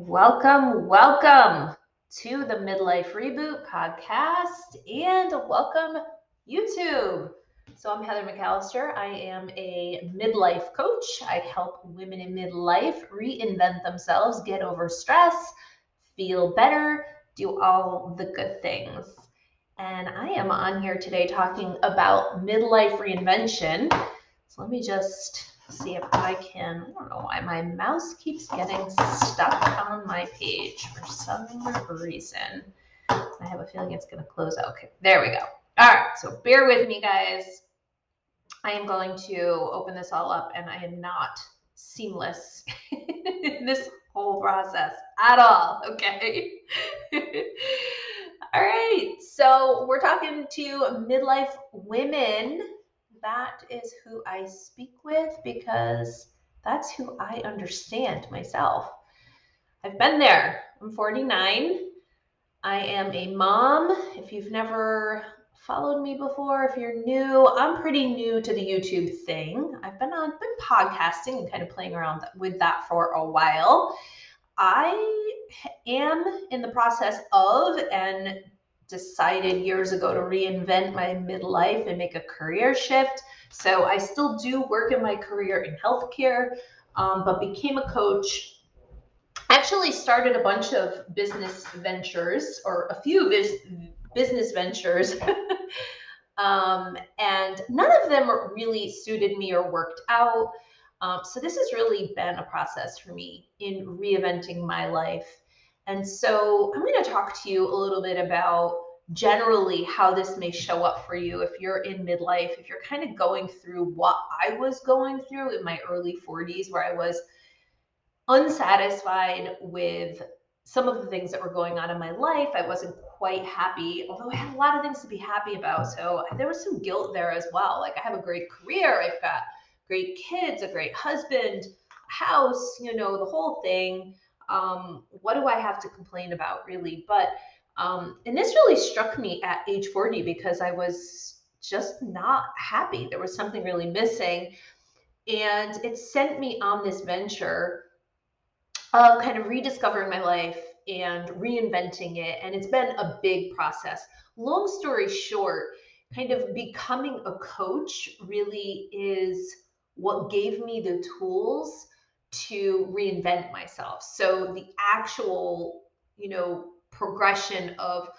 Welcome to the Midlife Reboot podcast and welcome YouTube. So I'm Heather McAllister. I am a midlife coach. I help women in midlife reinvent themselves, get over stress, feel better, do all the good things. And I am on here today talking about midlife reinvention. So let me just see if I can, I don't know why my mouse keeps getting stuck on my page for some reason. I have a feeling it's going to close out. Okay, there we go. All right, so bear with me, guys. I am going to open this all up, and I am not seamless in this whole process at all, okay? All right, so we're talking to midlife women. That is who I speak with because that's who I understand myself. I've been there. I'm 49. I am a mom. If you've never followed me before, if you're new, I'm pretty new to the YouTube thing. I've been podcasting and kind of playing around with that for a while. I am in the process of and decided years ago to reinvent my midlife and make a career shift. So I still do work in my career in healthcare, but became a coach. Actually started a bunch of business ventures or a few business ventures. And none of them really suited me or worked out. So this has really been a process for me in reinventing my life. And so I'm going to talk to you a little bit about generally how this may show up for you if you're in midlife, if you're kind of going through what I was going through in my early 40s, where I was unsatisfied with some of the things that were going on in my life. I wasn't quite happy, although I had a lot of things to be happy about. So there was some guilt there as well. Like I have a great career. I've got great kids, a great husband, a house, you know, the whole thing. What do I have to complain about really? But, and this really struck me at age 40 because I was just not happy. There was something really missing. And it sent me on this venture of kind of rediscovering my life and reinventing it. And it's been a big process. Long story short, kind of becoming a coach really is what gave me the tools to reinvent myself. So the actual, you know, progression of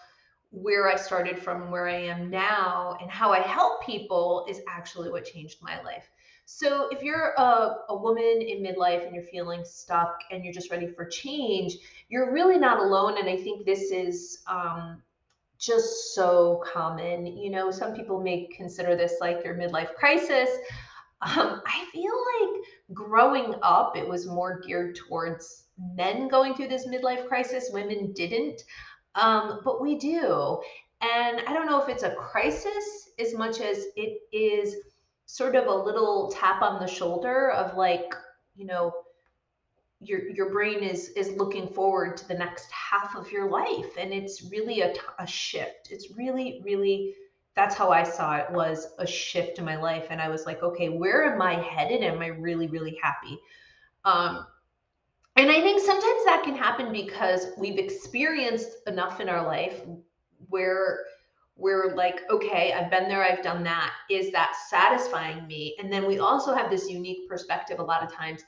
where I started from and where I am now and how I help people is actually what changed my life. So if you're a woman in midlife and you're feeling stuck and you're just ready for change, you're really not alone. And I think this is just so common. You know, some people may consider this like your midlife crisis. I feel like growing up, it was more geared towards men going through this midlife crisis. Women didn't, but we do. And I don't know if it's a crisis as much as it is sort of a little tap on the shoulder of like, you know, your brain is looking forward to the next half of your life. And it's really a shift. It's really, really, that's how I saw it, was a shift in my life. And I was like, okay, where am I headed? Am I really, really happy? And I think sometimes that can happen because we've experienced enough in our life where we're like, okay, I've been there, I've done that. Is that satisfying me? And then we also have this unique perspective a lot of times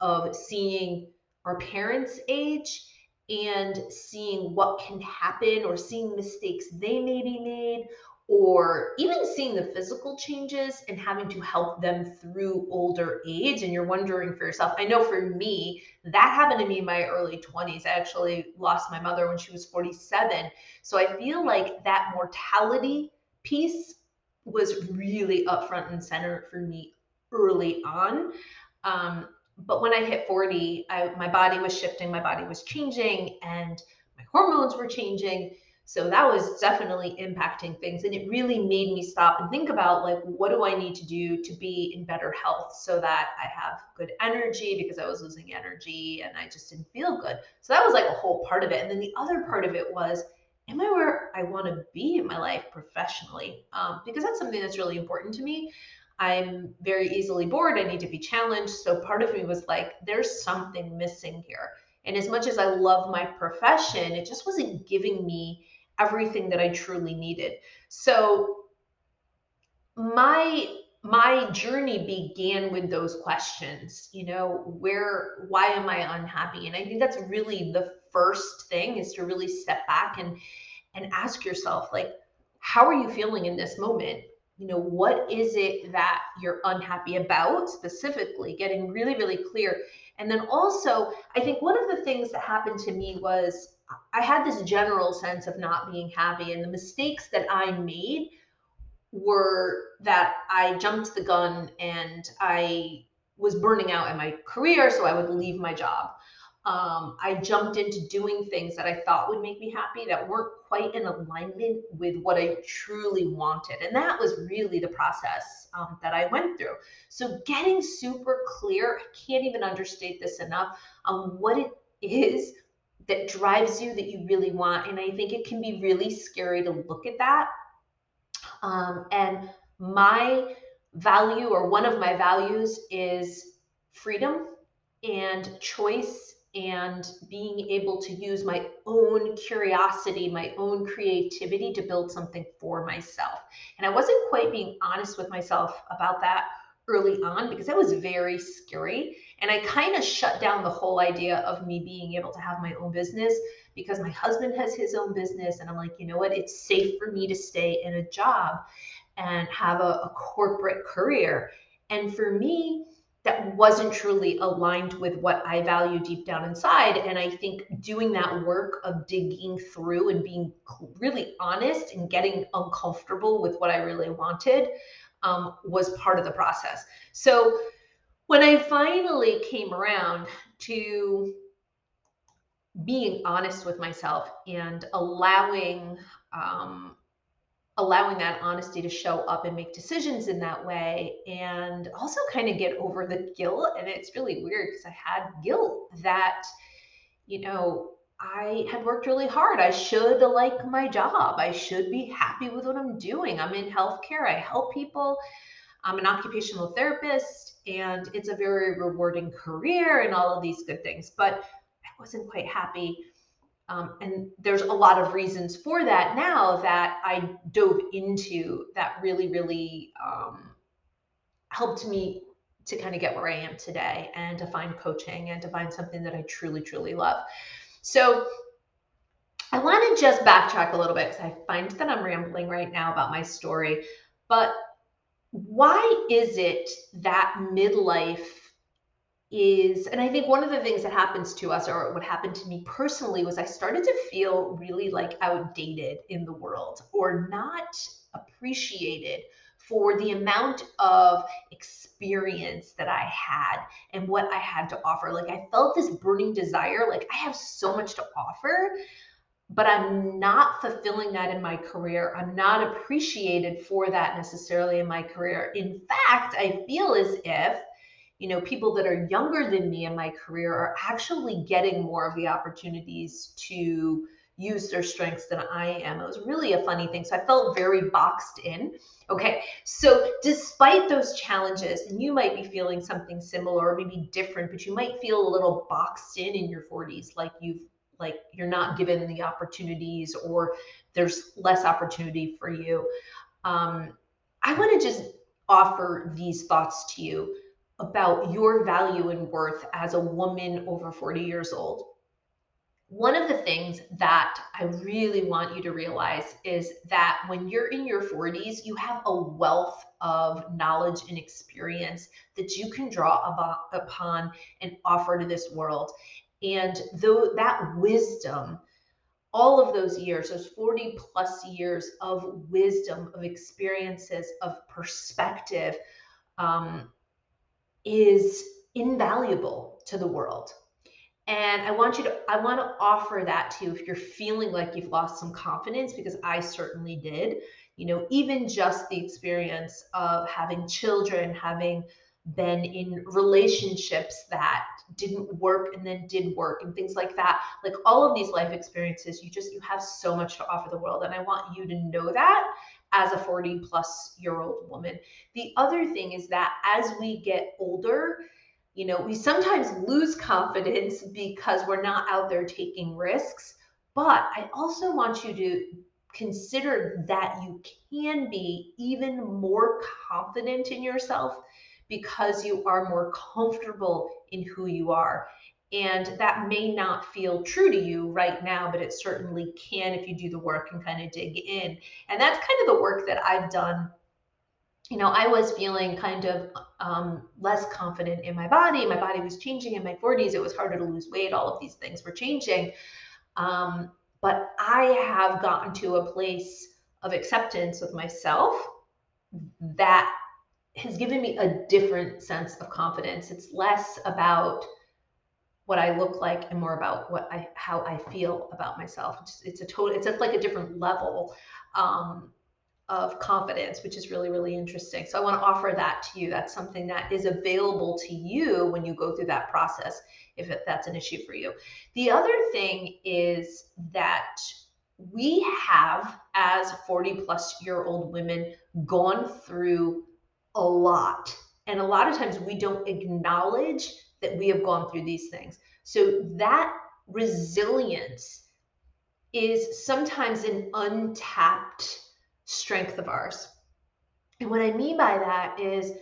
of seeing our parents' age and seeing what can happen or seeing mistakes they maybe made, or even seeing the physical changes and having to help them through older age. And you're wondering for yourself, I know for me, that happened to me in my early 20s. I actually lost my mother when she was 47. So I feel like that mortality piece was really up front and center for me early on. But when I hit 40, my body was shifting, my body was changing, and my hormones were changing. So that was definitely impacting things. And it really made me stop and think about like, what do I need to do to be in better health so that I have good energy, because I was losing energy and I just didn't feel good. So that was like a whole part of it. And then the other part of it was, am I where I want to be in my life professionally? Because that's something that's really important to me. I'm very easily bored. I need to be challenged. So part of me was like, there's something missing here. And as much as I love my profession, it just wasn't giving me everything that I truly needed. So my journey began with those questions, you know, why am I unhappy? And I think that's really the first thing, is to really step back and ask yourself, like, how are you feeling in this moment? You know, what is it that you're unhappy about specifically? Getting really, really clear. And then also, I think one of the things that happened to me was I had this general sense of not being happy, and the mistakes that I made were that I jumped the gun and I was burning out in my career, so I would leave my job. I jumped into doing things that I thought would make me happy that weren't quite in alignment with what I truly wanted. And that was really the process that I went through. So getting super clear, I can't even understate this enough, on what it is that drives you, that you really want. And I think it can be really scary to look at that. And my value, or one of my values, is freedom and choice, and being able to use my own curiosity, my own creativity to build something for myself. And I wasn't quite being honest with myself about that early on, because that was very scary. And I kind of shut down the whole idea of me being able to have my own business, because my husband has his own business. And I'm like, you know what? It's safe for me to stay in a job and have a corporate career. And for me, that wasn't truly aligned with what I value deep down inside. And I think doing that work of digging through and being really honest and getting uncomfortable with what I really wanted was part of the process. So when I finally came around to being honest with myself and allowing that honesty to show up and make decisions in that way, and also kind of get over the guilt. And it's really weird, because I had guilt that, you know, I had worked really hard. I should like my job. I should be happy with what I'm doing. I'm in healthcare. I help people. I'm an occupational therapist, and it's a very rewarding career and all of these good things, but I wasn't quite happy. And there's a lot of reasons for that now that I dove into, that really, really helped me to kind of get where I am today, and to find coaching, and to find something that I truly, truly love. So I want to just backtrack a little bit, because I find that I'm rambling right now about my story. But why is it that midlife is, and I think one of the things that happens to us, or what happened to me personally, was I started to feel really like outdated in the world, or not appreciated for the amount of experience that I had and what I had to offer. Like, I felt this burning desire, like I have so much to offer, but I'm not fulfilling that in my career. I'm not appreciated for that necessarily in my career. In fact, I feel as if, you know, people that are younger than me in my career are actually getting more of the opportunities to use their strengths than I am. It was really a funny thing. So I felt very boxed in. Okay. So despite those challenges, and you might be feeling something similar or maybe different, but you might feel a little boxed in your 40s, like you're not given the opportunities, or there's less opportunity for you. I want to just offer these thoughts to you about your value and worth as a woman over 40 years old. One of the things that I really want you to realize is that when you're in your 40s, you have a wealth of knowledge and experience that you can draw upon and offer to this world. And though that wisdom, all of those years, those 40 plus years of wisdom, of experiences, of perspective, is invaluable to the world. And I want to offer that to you if you're feeling like you've lost some confidence, because I certainly did. You know, even just the experience of having children, having been in relationships that didn't work and then did work, and things like that. Like, all of these life experiences, you have so much to offer the world. And I want you to know that as a 40 plus year old woman. The other thing is that as we get older, You know, we sometimes lose confidence because we're not out there taking risks. But I also want you to consider that you can be even more confident in yourself because you are more comfortable in who you are. And that may not feel true to you right now, but it certainly can if you do the work and kind of dig in. And that's kind of the work that I've done. You know, I was feeling kind of less confident in my body. My body was changing in my 40s. It was harder to lose weight. All of these things were changing. But I have gotten to a place of acceptance with myself that has given me a different sense of confidence. It's less about what I look like and more about what how I feel about myself. It's like a different level of confidence, which is really, really interesting. So I want to offer that to you. That's something that is available to you when you go through that process, if that's an issue for you. The other thing is that we have, as 40-plus-year-old women, gone through a lot. And a lot of times we don't acknowledge that we have gone through these things. So that resilience is sometimes an untapped strength of ours. And what I mean by that is,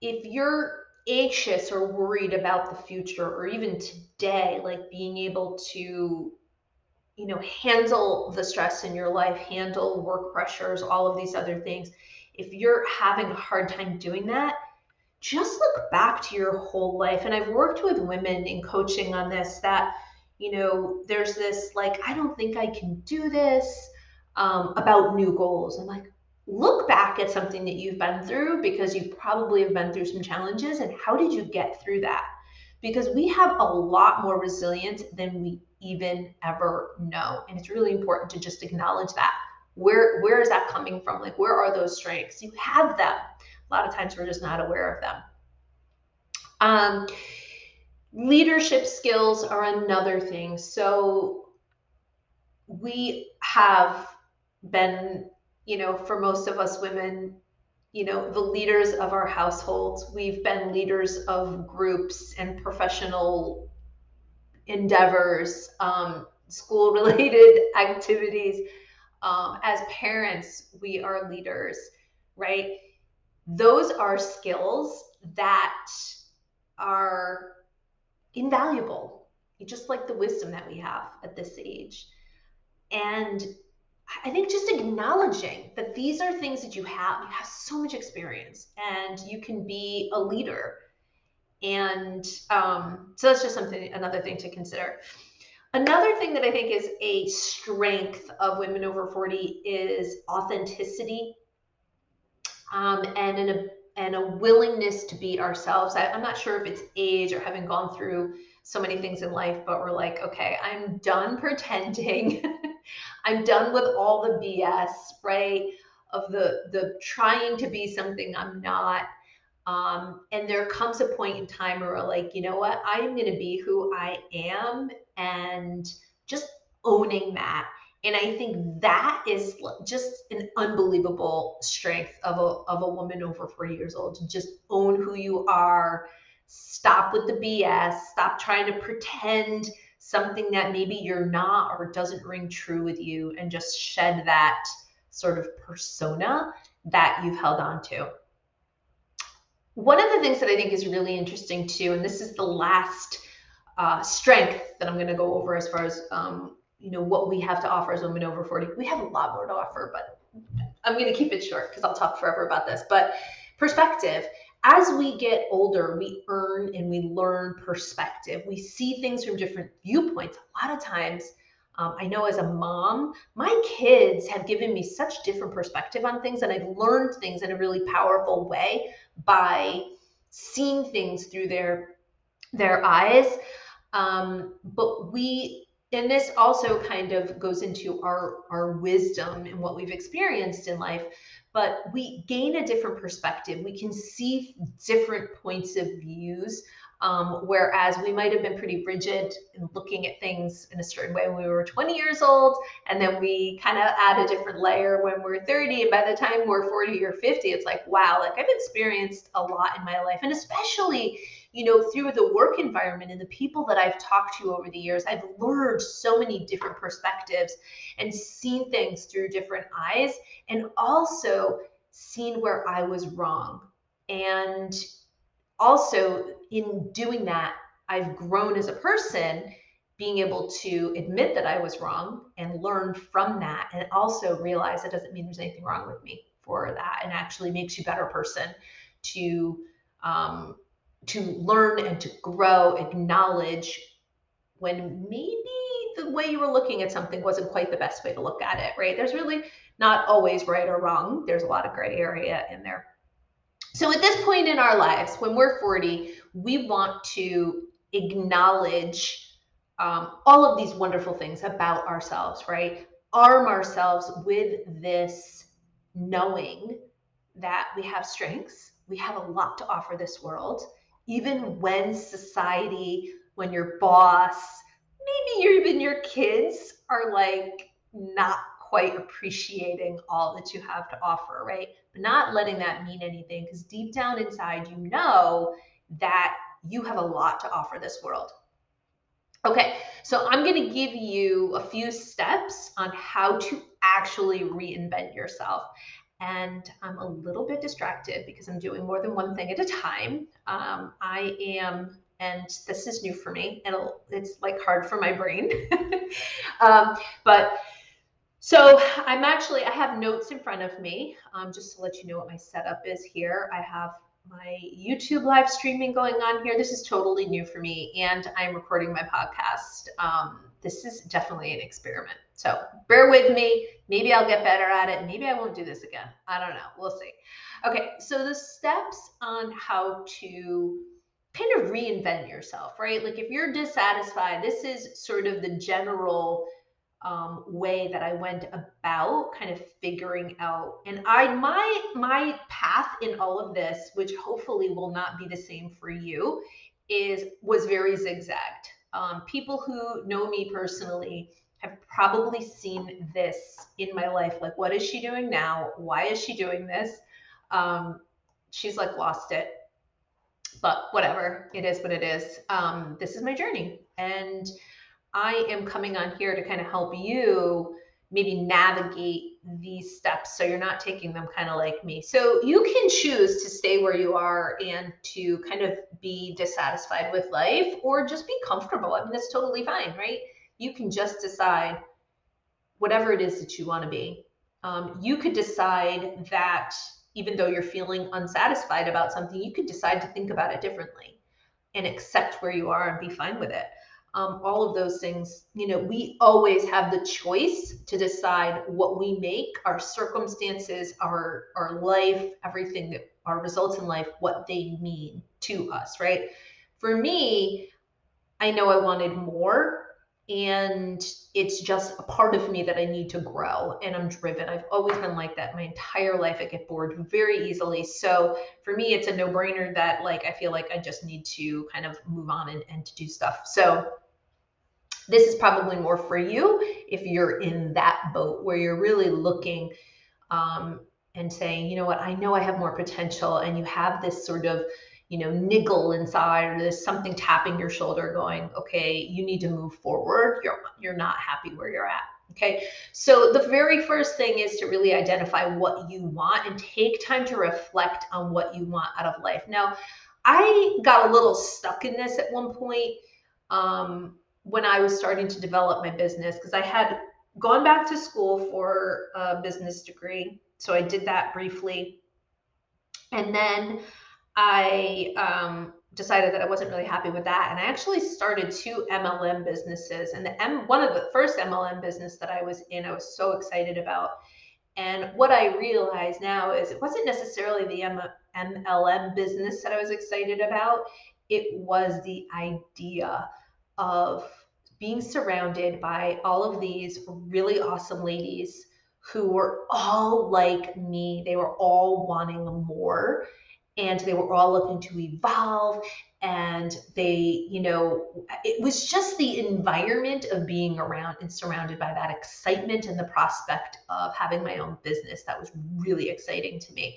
if you're anxious or worried about the future, or even today, like being able to, you know, handle the stress in your life, handle work pressures, all of these other things, if you're having a hard time doing that, just look back to your whole life. And I've worked with women in coaching on this, that, you know, there's this like, I don't think I can do this, about new goals. I'm like, look back at something that you've been through, because you probably have been through some challenges, and how did you get through that? Because we have a lot more resilience than we even ever know. And it's really important to just acknowledge that. Where is that coming from? Like, where are those strengths? You have them. A lot of times we're just not aware of them. Leadership skills are another thing. So we have been, you know, for most of us women, you know, the leaders of our households. We've been leaders of groups and professional endeavors, school-related activities. As parents, we are leaders, right? Those are skills that are invaluable, just like the wisdom that we have at this age. And I think just acknowledging that these are things that you have so much experience, and you can be a leader. And so that's just another thing to consider. Another thing that I think is a strength of women over 40 is authenticity. And a willingness to be ourselves. I'm not sure if it's age or having gone through so many things in life, but we're like, okay, I'm done pretending. I'm done with all the BS, right? Of the trying to be something I'm not. And there comes a point in time where we're like, you know what? I am going to be who I am, and just owning that. And I think that is just an unbelievable strength of a woman over 40 years old, to just own who you are, stop with the BS, stop trying to pretend something that maybe you're not or doesn't ring true with you, and just shed that sort of persona that you've held on to. One of the things that I think is really interesting too, and this is the last strength that I'm going to go over as far as you know, what we have to offer as women over 40. We have a lot more to offer, but I'm going to keep it short because I'll talk forever about this. But perspective. As we get older, we earn and we learn perspective. We see things from different viewpoints. A lot of times, I know as a mom, my kids have given me such different perspective on things, and I've learned things in a really powerful way by seeing things through their eyes. And this also kind of goes into our wisdom and what we've experienced in life, but we gain a different perspective. We can see different points of views Whereas we might have been pretty rigid in looking at things in a certain way when we were 20 years old, and then we kind of add a different layer when we're 30. And by the time we're 40 or 50, it's like, wow, like I've experienced a lot in my life. And especially, you know, through the work environment and the people that I've talked to over the years, I've learned so many different perspectives and seen things through different eyes, and also seen where I was wrong. And also, in doing that, I've grown as a person, being able to admit that I was wrong and learn from that, and also realize it doesn't mean there's anything wrong with me for that, and actually makes you a better person to learn and to grow, acknowledge when maybe the way you were looking at something wasn't quite the best way to look at it, right? There's really not always right or wrong. There's a lot of gray area in there. So at this point in our lives, when we're 40, we want to acknowledge all of these wonderful things about ourselves, right? Arm ourselves with this knowing that we have strengths. We have a lot to offer this world, even when society, when your boss, maybe even your kids are like not quite appreciating all that you have to offer, right? But not letting that mean anything, because deep down inside, you know that you have a lot to offer this world. Okay, so I'm going to give you a few steps on how to actually reinvent yourself. And I'm a little bit distracted because I'm doing more than one thing at a time. I am, and this is new for me, and it's like hard for my brain. So I have notes in front of me, just to let you know what my setup is here. I have my YouTube live streaming going on here. This is totally new for me, and I'm recording my podcast. This is definitely an experiment, so bear with me. Maybe I'll get better at it. Maybe I won't do this again. I don't know. We'll see. Okay, so the steps on how to kind of reinvent yourself, right? Like if you're dissatisfied, this is sort of the general way that I went about kind of figuring out, and my path in all of this, which hopefully will not be the same for you, was very zigzagged. People who know me personally have probably seen this in my life. Like, what is she doing now? Why is she doing this? She's like lost it, but whatever, it is what it is. This is my journey, and I am coming on here to kind of help you maybe navigate these steps so you're not taking them kind of like me. So you can choose to stay where you are and to kind of be dissatisfied with life, or just be comfortable. I mean, that's totally fine, right? You can just decide whatever it is that you want to be. You could decide that even though you're feeling unsatisfied about something, you could decide to think about it differently and accept where you are and be fine with it. All of those things, you know, we always have the choice to decide what we make our circumstances, our life, everything that our results in life, what they mean to us, right? For me, I know I wanted more, and it's just a part of me that I need to grow, and I'm driven. I've always been like that my entire life. I get bored very easily. So for me, it's a no-brainer that like, I feel like I just need to kind of move on and to do stuff. So this is probably more for you if you're in that boat where you're really looking and saying, you know what, I know I have more potential, and you have this sort of, you know, niggle inside, or there's something tapping your shoulder going, okay, you need to move forward. You're not happy where you're at. Okay. So the very first thing is to really identify what you want and take time to reflect on what you want out of life. Now, I got a little stuck in this at one point when I was starting to develop my business, because I had gone back to school for a business degree. So I did that briefly. And then I decided that I wasn't really happy with that. And I actually started 2 MLM businesses. And one of the first MLM business that I was in, I was so excited about. And what I realize now is it wasn't necessarily the MLM business that I was excited about. It was the idea of being surrounded by all of these really awesome ladies who were all like me. They were all wanting more. And they were all looking to evolve And they, you know, it was just the environment of being around and surrounded by that excitement and the prospect of having my own business that was really exciting to me.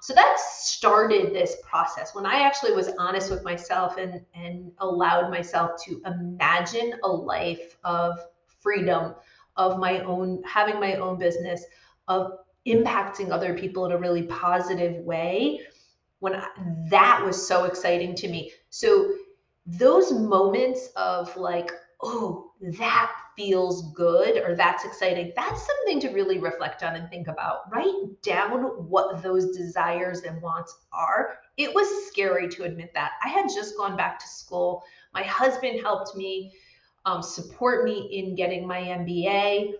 So that started this process when I actually was honest with myself and allowed myself to imagine a life of freedom, of my own, having my own business, of impacting other people in a really positive way. That was so exciting to me. So those moments of like, oh, that feels good, or that's exciting, that's something to really reflect on and think about. Write down what those desires and wants are. It was scary to admit that. I had just gone back to school. My husband helped me support me in getting my MBA.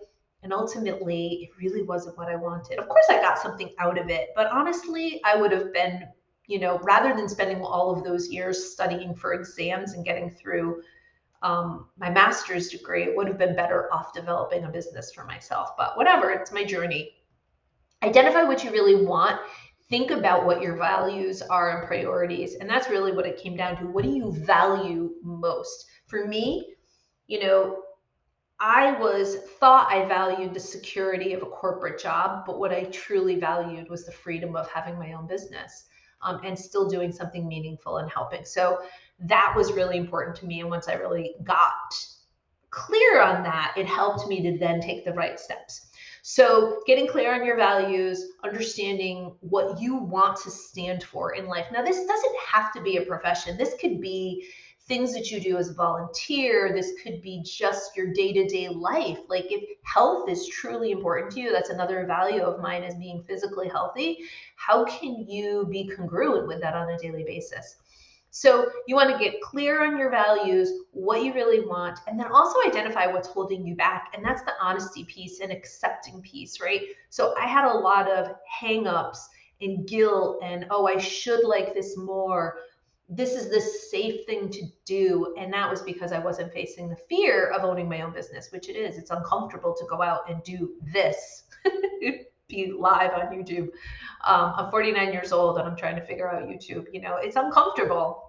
And ultimately, it really wasn't what I wanted. Of course, I got something out of it. But honestly, I would have been, you know, rather than spending all of those years studying for exams and getting through my master's degree, it would have been better off developing a business for myself. But whatever, it's my journey. Identify what you really want. Think about what your values are and priorities. And that's really what it came down to. What do you value most? For me, you know, I thought I valued the security of a corporate job, but what I truly valued was the freedom of having my own business and still doing something meaningful and helping. So that was really important to me. And once I really got clear on that, it helped me to then take the right steps. So getting clear on your values, understanding what you want to stand for in life. Now, this doesn't have to be a profession. This could be things that you do as a volunteer. This could be just your day-to-day life. Like if health is truly important to you, that's another value of mine, is being physically healthy. How can you be congruent with that on a daily basis? So you want to get clear on your values, what you really want, and then also identify what's holding you back. And that's the honesty piece and accepting piece, right? So I had a lot of hang-ups and guilt and, oh, I should like this more. This is the safe thing to do. And that was because I wasn't facing the fear of owning my own business, which it is. It's uncomfortable to go out and do this, be live on YouTube. I'm 49 years old and I'm trying to figure out YouTube. You know, it's uncomfortable.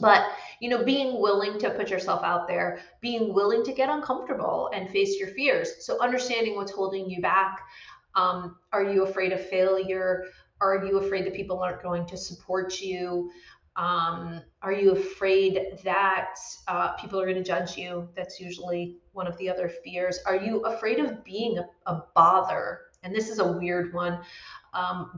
But, you know, being willing to put yourself out there, being willing to get uncomfortable and face your fears. So understanding what's holding you back. Are you afraid of failure? Are you afraid that people aren't going to support you? Are you afraid that people are going to judge you? That's usually one of the other fears. Are you afraid of being a bother? And this is a weird one,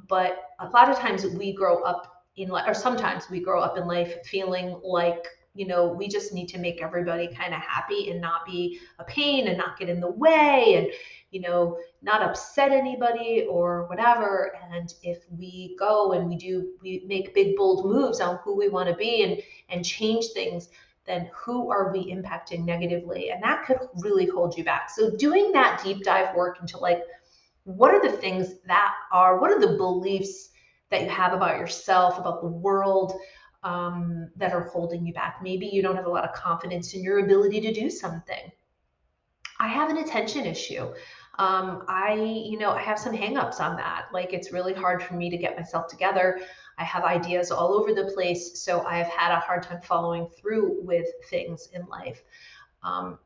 but a lot of times we grow up in life, or sometimes we grow up in life feeling like, you know, we just need to make everybody kind of happy and not be a pain and not get in the way and, you know, not upset anybody or whatever. And if we go and we make big, bold moves on who we want to be and change things, then who are we impacting negatively? And that could really hold you back. So doing that deep dive work into like, what are the beliefs that you have about yourself, about the world, that are holding you back? Maybe you don't have a lot of confidence in your ability to do something. I have an attention issue. I have some hangups on that. Like it's really hard for me to get myself together. I have ideas all over the place. So I've had a hard time following through with things in life.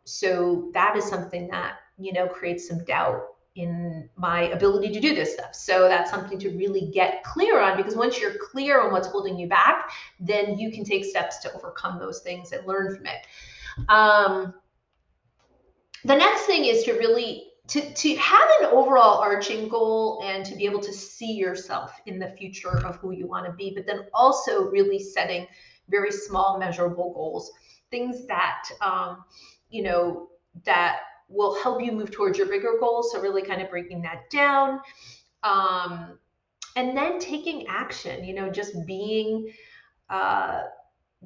So that is something that, you know, creates some doubt in my ability to do this stuff. So that's something to really get clear on, because once you're clear on what's holding you back, then you can take steps to overcome those things and learn from it. The next thing is to really to have an overall arching goal and to be able to see yourself in the future of who you want to be, but then also really setting very small measurable goals, things that, that will help you move towards your bigger goals. So really kind of breaking that down, and then taking action, you know, just being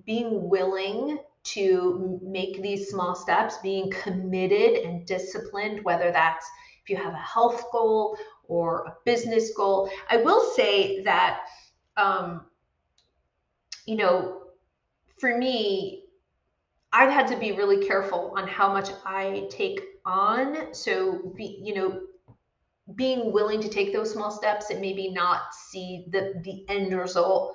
willing to make these small steps, being committed and disciplined, whether that's if you have a health goal or a business goal. I will say that, for me, I've had to be really careful on how much I take on. So, being willing to take those small steps and maybe not see the end result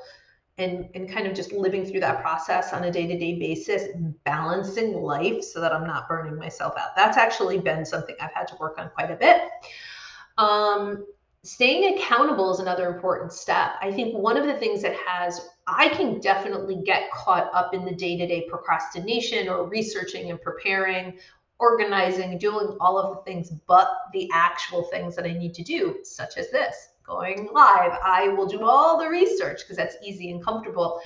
and kind of just living through that process on a day-to-day basis, balancing life so that I'm not burning myself out. That's actually been something I've had to work on quite a bit. Staying accountable is another important step. I think one of the things that I can definitely get caught up in the day-to-day procrastination or researching and preparing, organizing, doing all of the things, but the actual things that I need to do, such as this, going live. I will do all the research because that's easy and comfortable.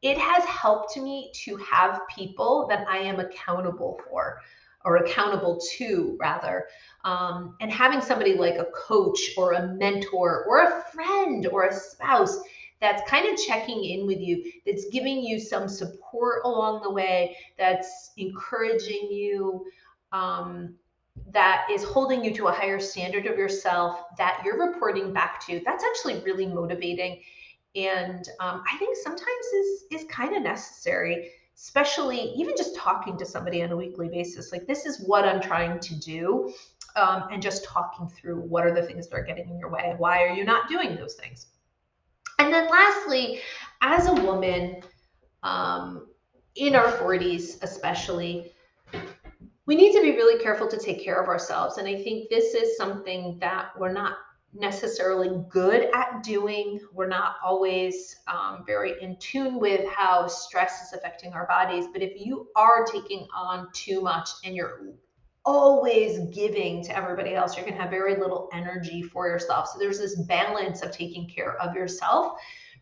It has helped me to have people that I am accountable for, or accountable to rather. And having somebody like a coach or a mentor or a friend or a spouse that's kind of checking in with you, that's giving you some support along the way, that's encouraging you, that is holding you to a higher standard of yourself that you're reporting back to, that's actually really motivating. And I think sometimes is kind of necessary, especially even just talking to somebody on a weekly basis, like, this is what I'm trying to do, and just talking through what are the things that are getting in your way, why are you not doing those things. And then lastly, as a woman, in our 40s especially, we need to be really careful to take care of ourselves. And I think this is something that we're not necessarily good at doing. We're not always very in tune with how stress is affecting our bodies. But if you are taking on too much and you're always giving to everybody else, you're going to have very little energy for yourself. So there's this balance of taking care of yourself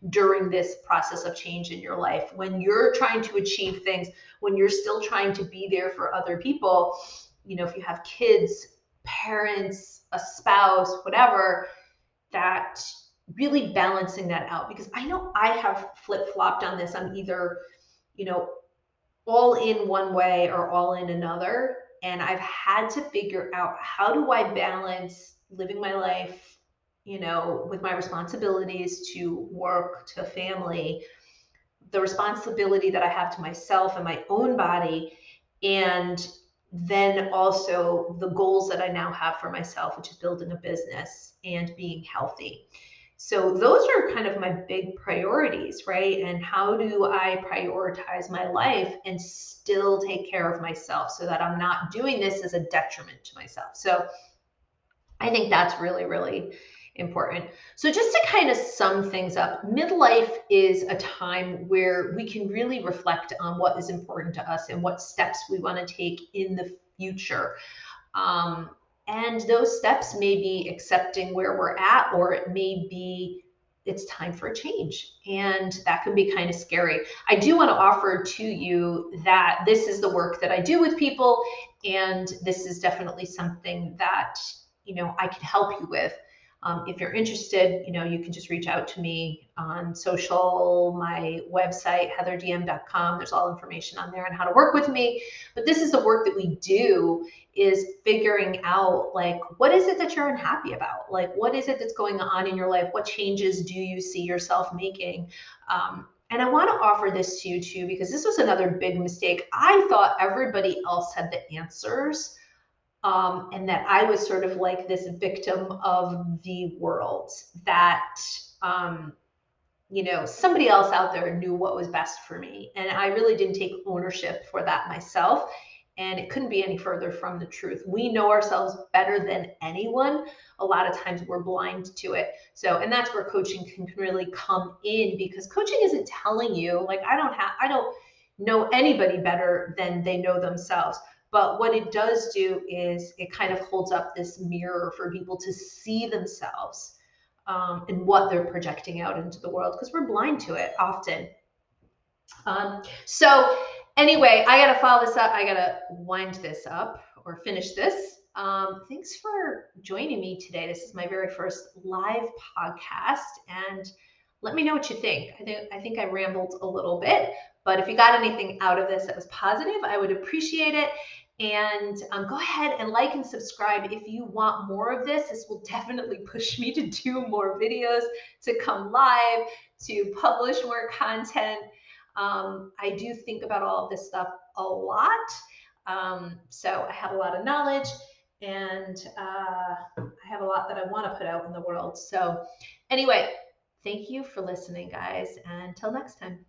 during this process of change in your life. When you're trying to achieve things, when you're still trying to be there for other people, you know, if you have kids, parents, a spouse, whatever, that really balancing that out. Because I know I have flip-flopped on this. I'm either, you know, all in one way or all in another. And I've had to figure out, how do I balance living my life, you know, with my responsibilities to work, to family, the responsibility that I have to myself and my own body, and then also the goals that I now have for myself, which is building a business and being healthy. So those are kind of my big priorities, right? And how do I prioritize my life and still take care of myself so that I'm not doing this as a detriment to myself? So I think that's really, really important. So just to kind of sum things up, midlife is a time where we can really reflect on what is important to us and what steps we want to take in the future. And those steps may be accepting where we're at, or it may be it's time for a change. And that can be kind of scary. I do want to offer to you that this is the work that I do with people. And this is definitely something that, you know, I can help you with. If you're interested, you know, you can just reach out to me on social, my website, heatherdm.com. There's all information on there on how to work with me. But this is the work that we do, is figuring out, like, what is it that you're unhappy about? Like, what is it that's going on in your life? What changes do you see yourself making? And I want to offer this to you too, because this was another big mistake. I thought everybody else had the answers. And that I was sort of like this victim of the world, that, you know, somebody else out there knew what was best for me. And I really didn't take ownership for that myself. And it couldn't be any further from the truth. We know ourselves better than anyone. A lot of times we're blind to it. So, and that's where coaching can really come in, because coaching isn't telling you, like, I don't know anybody better than they know themselves. But what it does do is it kind of holds up this mirror for people to see themselves and what they're projecting out into the world, because we're blind to it often. So anyway, I got to follow this up. I got to wind this up or finish this. Thanks for joining me today. This is my very first live podcast. And let me know what you think. I think I rambled a little bit. But if you got anything out of this that was positive, I would appreciate it. And go ahead and like and subscribe if you want more of this. This will definitely push me to do more videos, to come live, to publish more content. I do think about all of this stuff a lot. So I have a lot of knowledge, and I have a lot that I want to put out in the world. So anyway, Thank you for listening, guys, and until next time.